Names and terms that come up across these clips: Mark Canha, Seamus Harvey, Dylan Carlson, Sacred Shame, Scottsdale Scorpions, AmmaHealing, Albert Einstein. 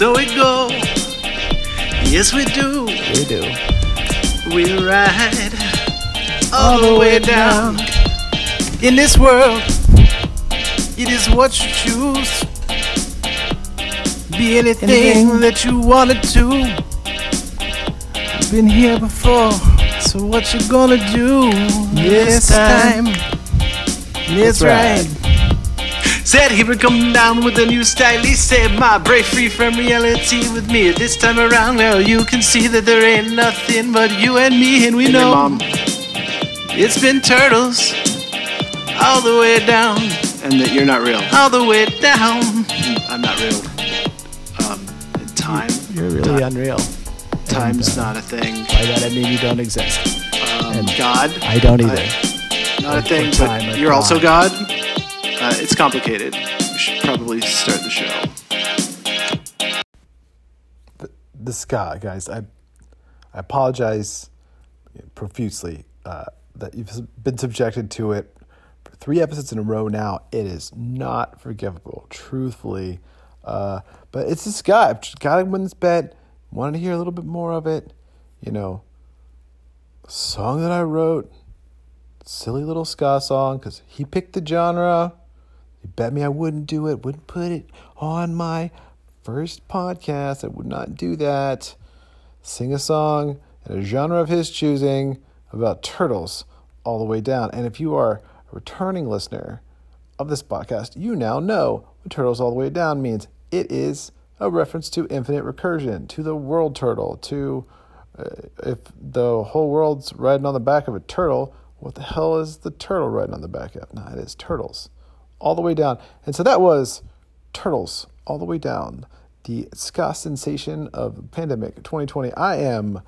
so it goes. Yes, we do. We do. We ride all the way down. In this world, it is what you choose. Be anything that you wanted to. I've been here before, so what you gonna do this time? That's right. Said he would come down with a new style. He said, "My, break free from reality with me this time around." Well, you can see that there ain't nothing but you and me, and we and know mom. It's been turtles all the way down, and that you're not real. All the way down, I'm not real. Time, you're really unreal. Time's not a thing. By that I mean you don't exist. And God, I don't either. Not a thing. But you're also God. It's complicated. We should probably start the show. This guy, guys, I apologize profusely that you've been subjected to it for 3 episodes in a row now. It is not forgivable, truthfully. But it's this guy. I've just got him in this bed. Wanted to hear a little bit more of it. You know, a song that I wrote. Silly little ska song, because he picked the genre. He bet me I wouldn't do it, wouldn't put it on my first podcast. I would not do that. Sing a song in a genre of his choosing about turtles all the way down. And if you are a returning listener of this podcast, you now know what turtles all the way down means. It is a reference to infinite recursion, to the world turtle, to if the whole world's riding on the back of a turtle, what the hell is the turtle riding on the back of? No, it is turtles all the way down. And so that was Turtles All the Way Down, the ska sensation of Pandemic 2020. I am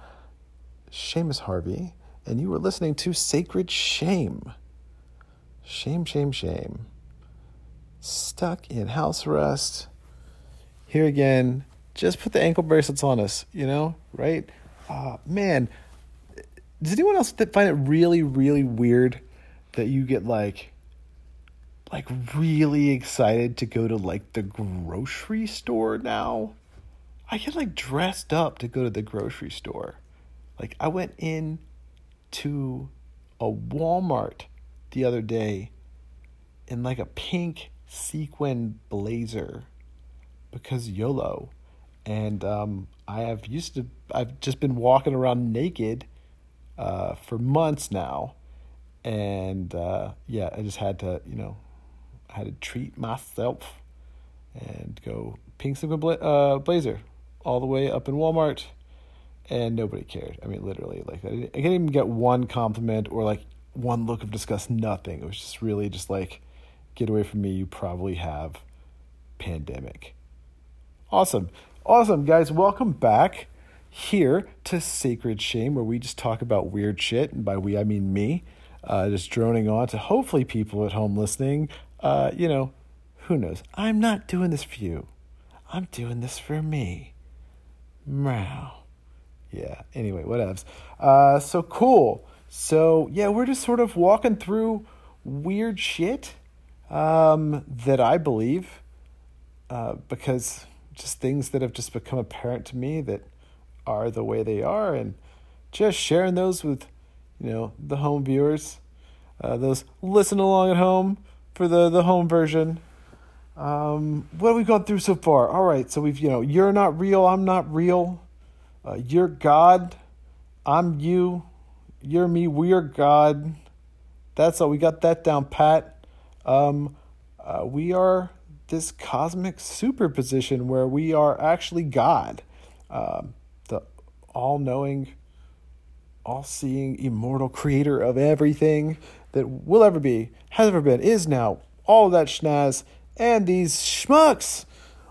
Seamus Harvey, and you are listening to Sacred Shame. Shame, shame, shame. Stuck in house arrest. Here again, just put the ankle bracelets on us, you know, right? Man. Does anyone else find it really, really weird that you get like really excited to go to like the grocery store now? I get like dressed up to go to the grocery store. Like I went in to a Walmart the other day in like a pink sequin blazer because YOLO, and I've just been walking around naked for months now, and I just had to, I had to treat myself and go pink sequin blazer all the way up in Walmart, and nobody cared. I mean, literally, like I didn't even get one compliment or like one look of disgust. Nothing. It was just really just like, get away from me. You probably have pandemic. Awesome guys. Welcome back. Here to Sacred Shame, where we just talk about weird shit, and by we I mean me, just droning on to hopefully people at home listening. Who knows? I'm not doing this for you. I'm doing this for me. Wow. Yeah. Anyway, whatevs. So cool. So yeah, we're just sort of walking through weird shit that I believe because just things that have just become apparent to me that are the way they are, and just sharing those with, the home viewers, those listen along at home for the home version. What have we gone through so far? All right, so we've, you're not real, I'm not real, you're God, I'm you, you're me, we're God. That's all, we got that down pat. We are this cosmic superposition where we are actually God. All-knowing, all-seeing, immortal creator of everything that will ever be, has ever been, is now, all of that schnaz, and these schmucks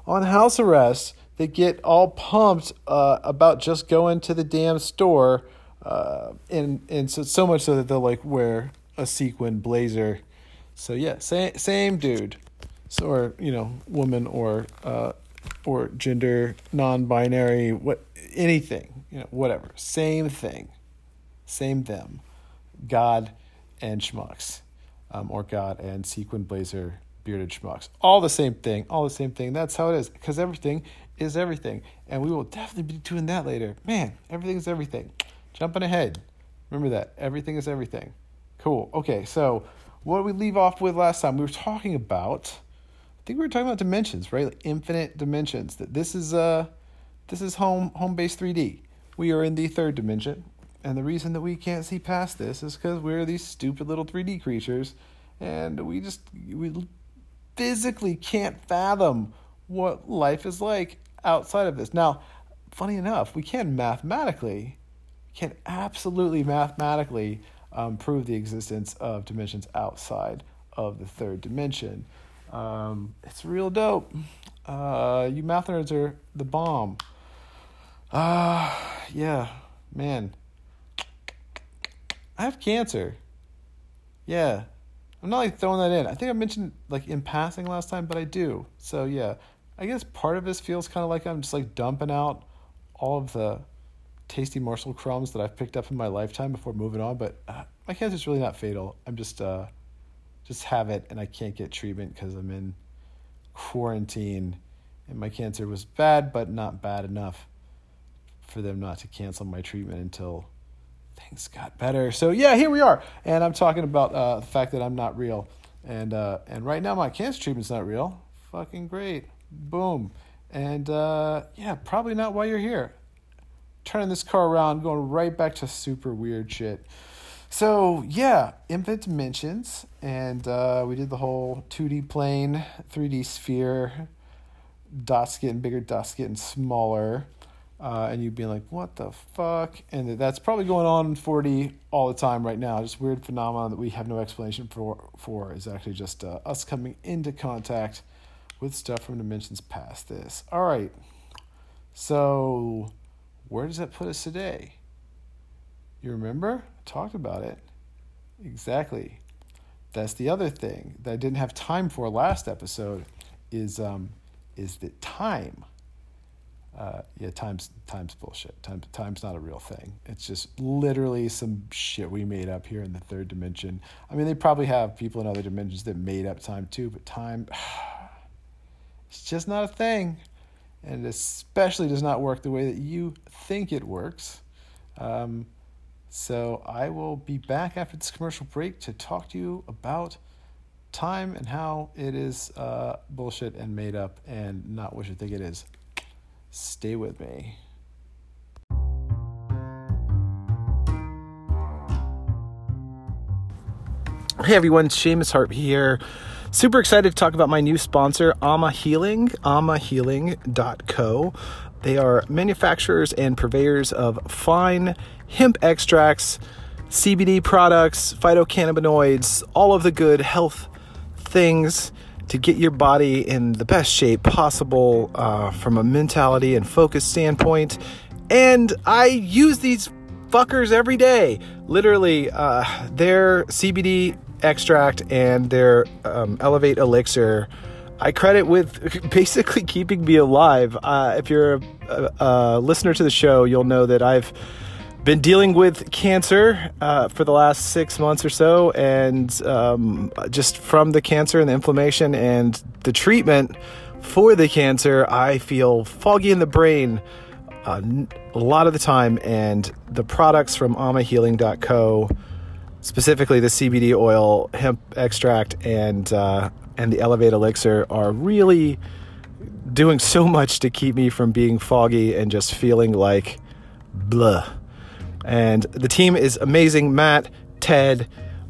on house arrest that get all pumped about just going to the damn store, and so much so that they'll, wear a sequin blazer. So, yeah, same dude. So, or, woman or gender, non-binary, what, anything, whatever. Same thing. Same them. God and schmucks. Or God and sequin blazer, bearded schmucks. All the same thing. That's how it is. Because everything is everything. And we will definitely be doing that later. Man, everything is everything. Jumping ahead. Remember that. Everything is everything. Cool. Okay, so what did we leave off with last time? We were talking about, I think we were talking about dimensions, right? Like infinite dimensions. That this is home base 3D. We are in the third dimension. And the reason that we can't see past this is because we're these stupid little 3D creatures. And we physically can't fathom what life is like outside of this. Now, funny enough, we can absolutely mathematically prove the existence of dimensions outside of the third dimension. It's real dope. You math nerds are the bomb. Yeah, man. I have cancer. Yeah. I'm not like throwing that in. I think I mentioned like in passing last time, but I do. So yeah, I guess part of this feels kind of like I'm just like dumping out all of the tasty morsel crumbs that I've picked up in my lifetime before moving on. But my cancer's really not fatal. I'm just have it and I can't get treatment because I'm in quarantine and my cancer was bad, but not bad enough for them not to cancel my treatment until things got better. So yeah, here we are. And I'm talking about the fact that I'm not real. And right now my cancer treatment's not real. Fucking great. Boom. And yeah, probably not why you're here. Turning this car around, going right back to super weird shit. So yeah, infinite dimensions. And we did the whole 2D plane, 3D sphere, dots getting bigger, dots getting smaller. And you being like, what the fuck? And that's probably going on in 4D all the time right now. Just weird phenomenon that we have no explanation for is actually just us coming into contact with stuff from dimensions past this. All right. So where does that put us today? You remember? I talked about it. Exactly. That's the other thing that I didn't have time for last episode is that time. Time's bullshit. Time's not a real thing. It's just literally some shit we made up here in the third dimension. I mean, they probably have people in other dimensions that made up time too, but time, it's just not a thing. And it especially does not work the way that you think it works. So I will be back after this commercial break to talk to you about time and how it is bullshit and made up and not what you think it is. Stay with me. Hey everyone, Seamus Harvey here. Super excited to talk about my new sponsor, AmmaHealing, AmmaHealing.co. They are manufacturers and purveyors of fine hemp extracts, CBD products, phytocannabinoids, all of the good health things to get your body in the best shape possible from a mentality and focus standpoint. And I use these fuckers every day. Literally, their CBD extract and their Elevate Elixir, I credit with basically keeping me alive. If you're a listener to the show, you'll know that I've been dealing with cancer for the last 6 months or so, and just from the cancer and the inflammation and the treatment for the cancer, I feel foggy in the brain a lot of the time, and the products from AmmaHealing.co, specifically the CBD oil, hemp extract, and the Elevate Elixir are really doing so much to keep me from being foggy and just feeling like blah. And the team is amazing. Matt, Ted,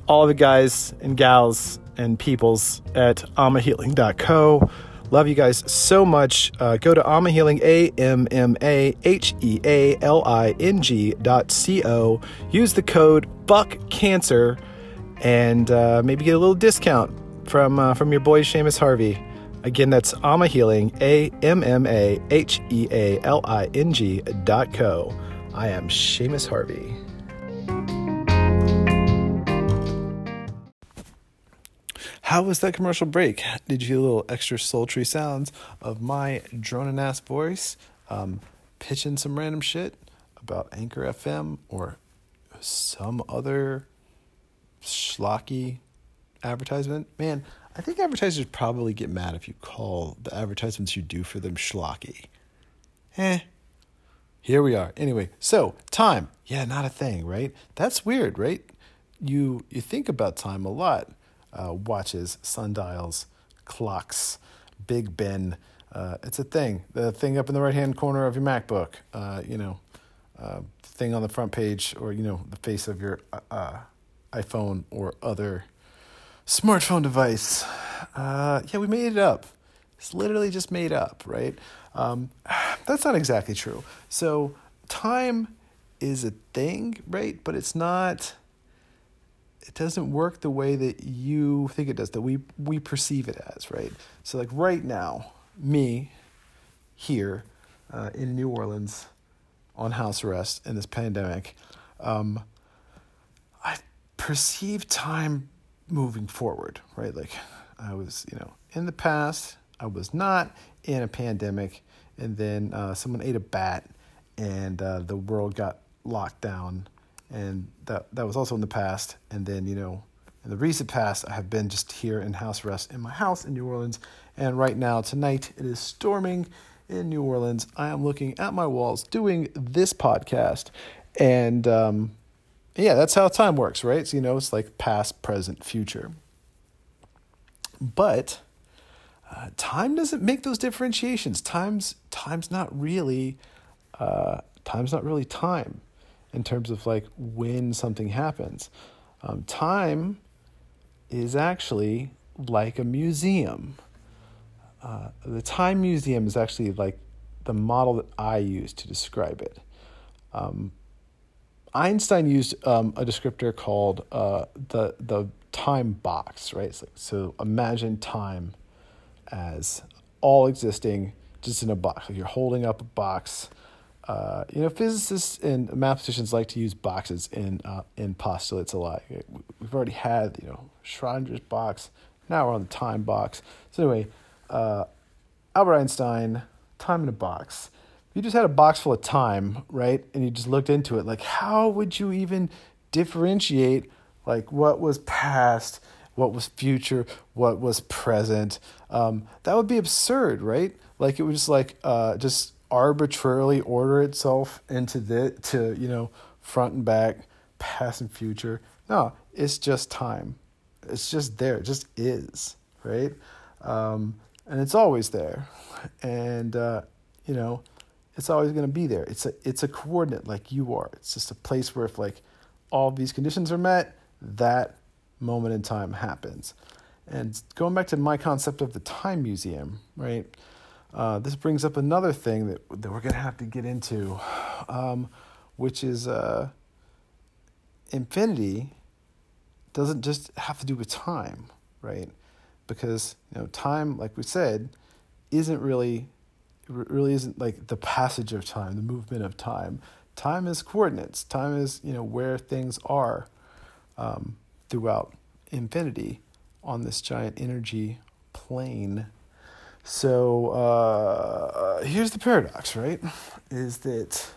all the guys and gals and peoples at AmmaHealing.co. Love you guys so much. Go to AmmaHealing, AmmaHealing.co. Use the code BUCKCANCER and maybe get a little discount from your boy Seamus Harvey. Again, that's AmmaHealing, AmmaHealing.co. I am Seamus Harvey. How was that commercial break? Did you hear a little extra sultry sounds of my droning ass voice pitching some random shit about Anchor FM or some other schlocky advertisement? Man, I think advertisers probably get mad if you call the advertisements you do for them schlocky. Here we are. Anyway, so time. Yeah, not a thing, right? That's weird, right? You think about time a lot. Watches, sundials, clocks, Big Ben. It's a thing. The thing up in the right-hand corner of your MacBook. Thing on the front page, or, the face of your iPhone or other smartphone device. Yeah, we made it up. It's literally just made up, right? That's not exactly true. So time is a thing, right? But it's not, it doesn't work the way that you think it does, that we perceive it as, right? So like right now, me here in New Orleans on house arrest in this pandemic, I perceive time moving forward, right? Like I was, in the past, I was not in a pandemic, and then someone ate a bat, and the world got locked down, and that was also in the past. And then, in the recent past, I have been just here in house arrest in my house in New Orleans, and right now, tonight, it is storming in New Orleans. I am looking at my walls doing this podcast, and yeah, that's how time works, right? So, it's like past, present, future. But time doesn't make those differentiations. Time's not really time in terms of like when something happens. Time is actually like a museum. The Time Museum is actually like the model that I use to describe it. Einstein used a descriptor called the time box, right? It's like, so imagine time as all existing just in a box. Like you're holding up a box. Physicists and mathematicians like to use boxes in postulates a lot. We've already had, Schrodinger's box. Now we're on the time box. So anyway, Albert Einstein, time in a box. If you just had a box full of time, right, and you just looked into it, like how would you even differentiate like what was past, what was future, what was present? That would be absurd, right? Like it would just like just arbitrarily order itself into front and back, past and future. No, it's just time. It's just there. It just is, right? And it's always there, and it's always going to be there. It's a coordinate like you are. It's just a place where if like all these conditions are met, that moment in time happens. And going back to my concept of the Time Museum, right? This brings up another thing that we're going to have to get into, which is infinity doesn't just have to do with time, right? Because time, like we said, isn't like the passage of time, the movement of time. Time is coordinates. Time is where things are throughout infinity on this giant energy plane. So here's the paradox, right? Is that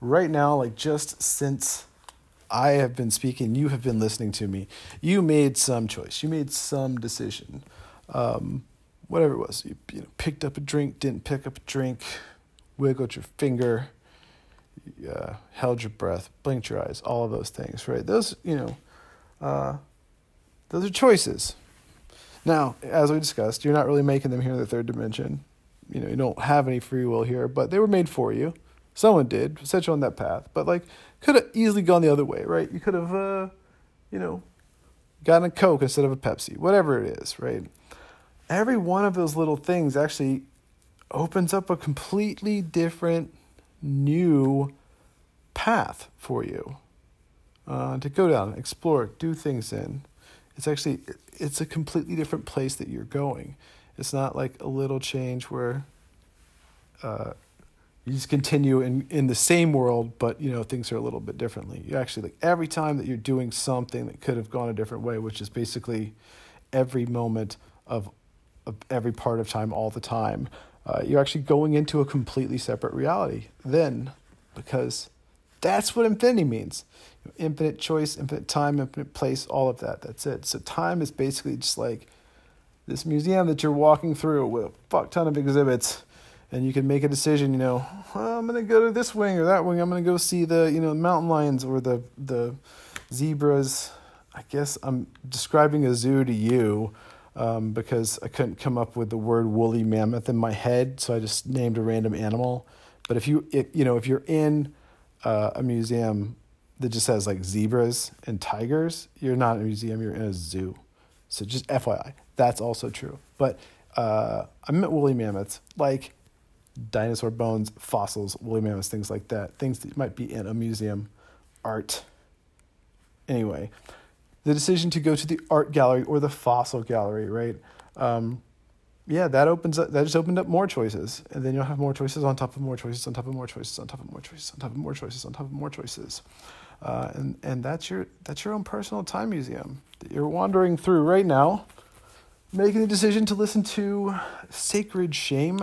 right now, like just since I have been speaking, you have been listening to me, you made some choice, you made some decision, whatever it was. You picked up a drink, didn't pick up a drink, wiggled your finger, held your breath, blinked your eyes, all of those things, right? Those, those are choices. Now, as we discussed, you're not really making them here in the third dimension. You don't have any free will here, but they were made for you. Someone did, set you on that path, but like could have easily gone the other way, right? You could have, gotten a Coke instead of a Pepsi, whatever it is, right? Every one of those little things actually opens up a completely different new path for you to go down, explore, do things in. It's a completely different place that you're going. It's not like a little change where you just continue in the same world, but, things are a little bit differently. You actually, like every time that you're doing something that could have gone a different way, which is basically every moment of every part of time all the time, you're actually going into a completely separate reality then, because that's what infinity means. Infinite choice, infinite time, infinite place, all of that. That's it. So time is basically just like this museum that you're walking through with a fuck ton of exhibits. and you can make a decision, you know, well, I'm going to go to this wing or that wing. I'm going to go see the, you know, mountain lions or the zebras. I guess I'm describing a zoo to you because I couldn't come up with the word woolly mammoth in my head, so I just named a random animal. But if you're in a museum that just has like zebras and tigers, you're not in a museum, you're in a zoo. So just FYI, that's also true. But I meant woolly mammoths, like dinosaur bones, fossils, woolly mammoths, things like that. Things that might be in a museum, art. Anyway, the decision to go to the art gallery or the fossil gallery, right? That just opened up more choices. And then you'll have more choices on top of more choices on top of more choices on top of more choices on top of more choices on top of more choices. And that's your own personal time museum that you're wandering through right now, making the decision to listen to Sacred Shame,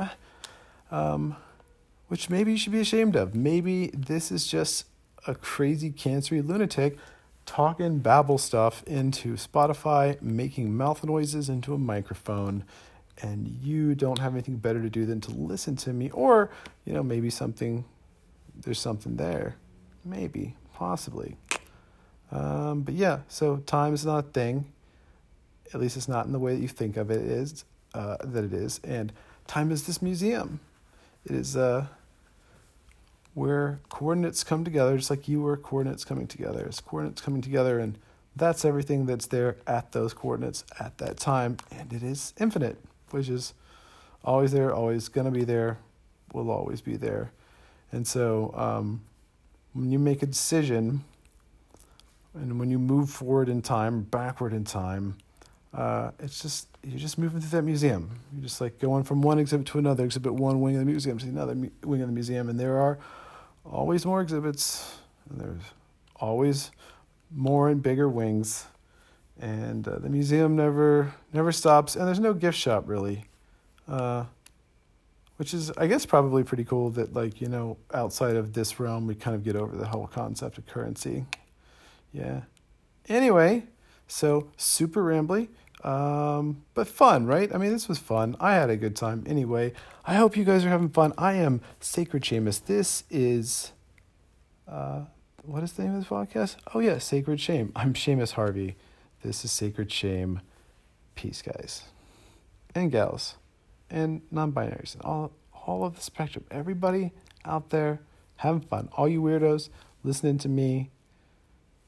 which maybe you should be ashamed of. Maybe this is just a crazy cancery lunatic talking babble stuff into Spotify, making mouth noises into a microphone, and you don't have anything better to do than to listen to me, or, you know, maybe there's something there. Maybe, possibly. So time is not a thing. At least it's not in the way that you think of it is, and time is this museum. It is where coordinates come together, just like you were coordinates coming together. It's coordinates coming together, and that's everything that's there at those coordinates at that time, and it is infinite, which is always there, always going to be there, will always be there. And so when you make a decision and when you move forward in time, backward in time, you're just moving through that museum. You're just like going from one exhibit to another exhibit, one wing of the museum to another wing of the museum, and there are always more exhibits, and there's always more and bigger wings, and the museum never stops, and there's no gift shop really, which is, I guess, probably pretty cool that, like, you know, outside of this realm, we kind of get over the whole concept of currency. Yeah. Anyway, so super rambly, but fun, right? I mean, this was fun. I had a good time. Anyway, I hope you guys are having fun. I am Sacred Seamus. This is, what is the name of this podcast? Oh, yeah, Sacred Shame. I'm Seamus Harvey. This is Sacred Shame. Peace, guys. And gals. And non-binaries. And all of the spectrum. Everybody out there having fun. All you weirdos listening to me.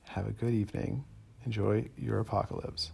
Have a good evening. Enjoy your apocalypse.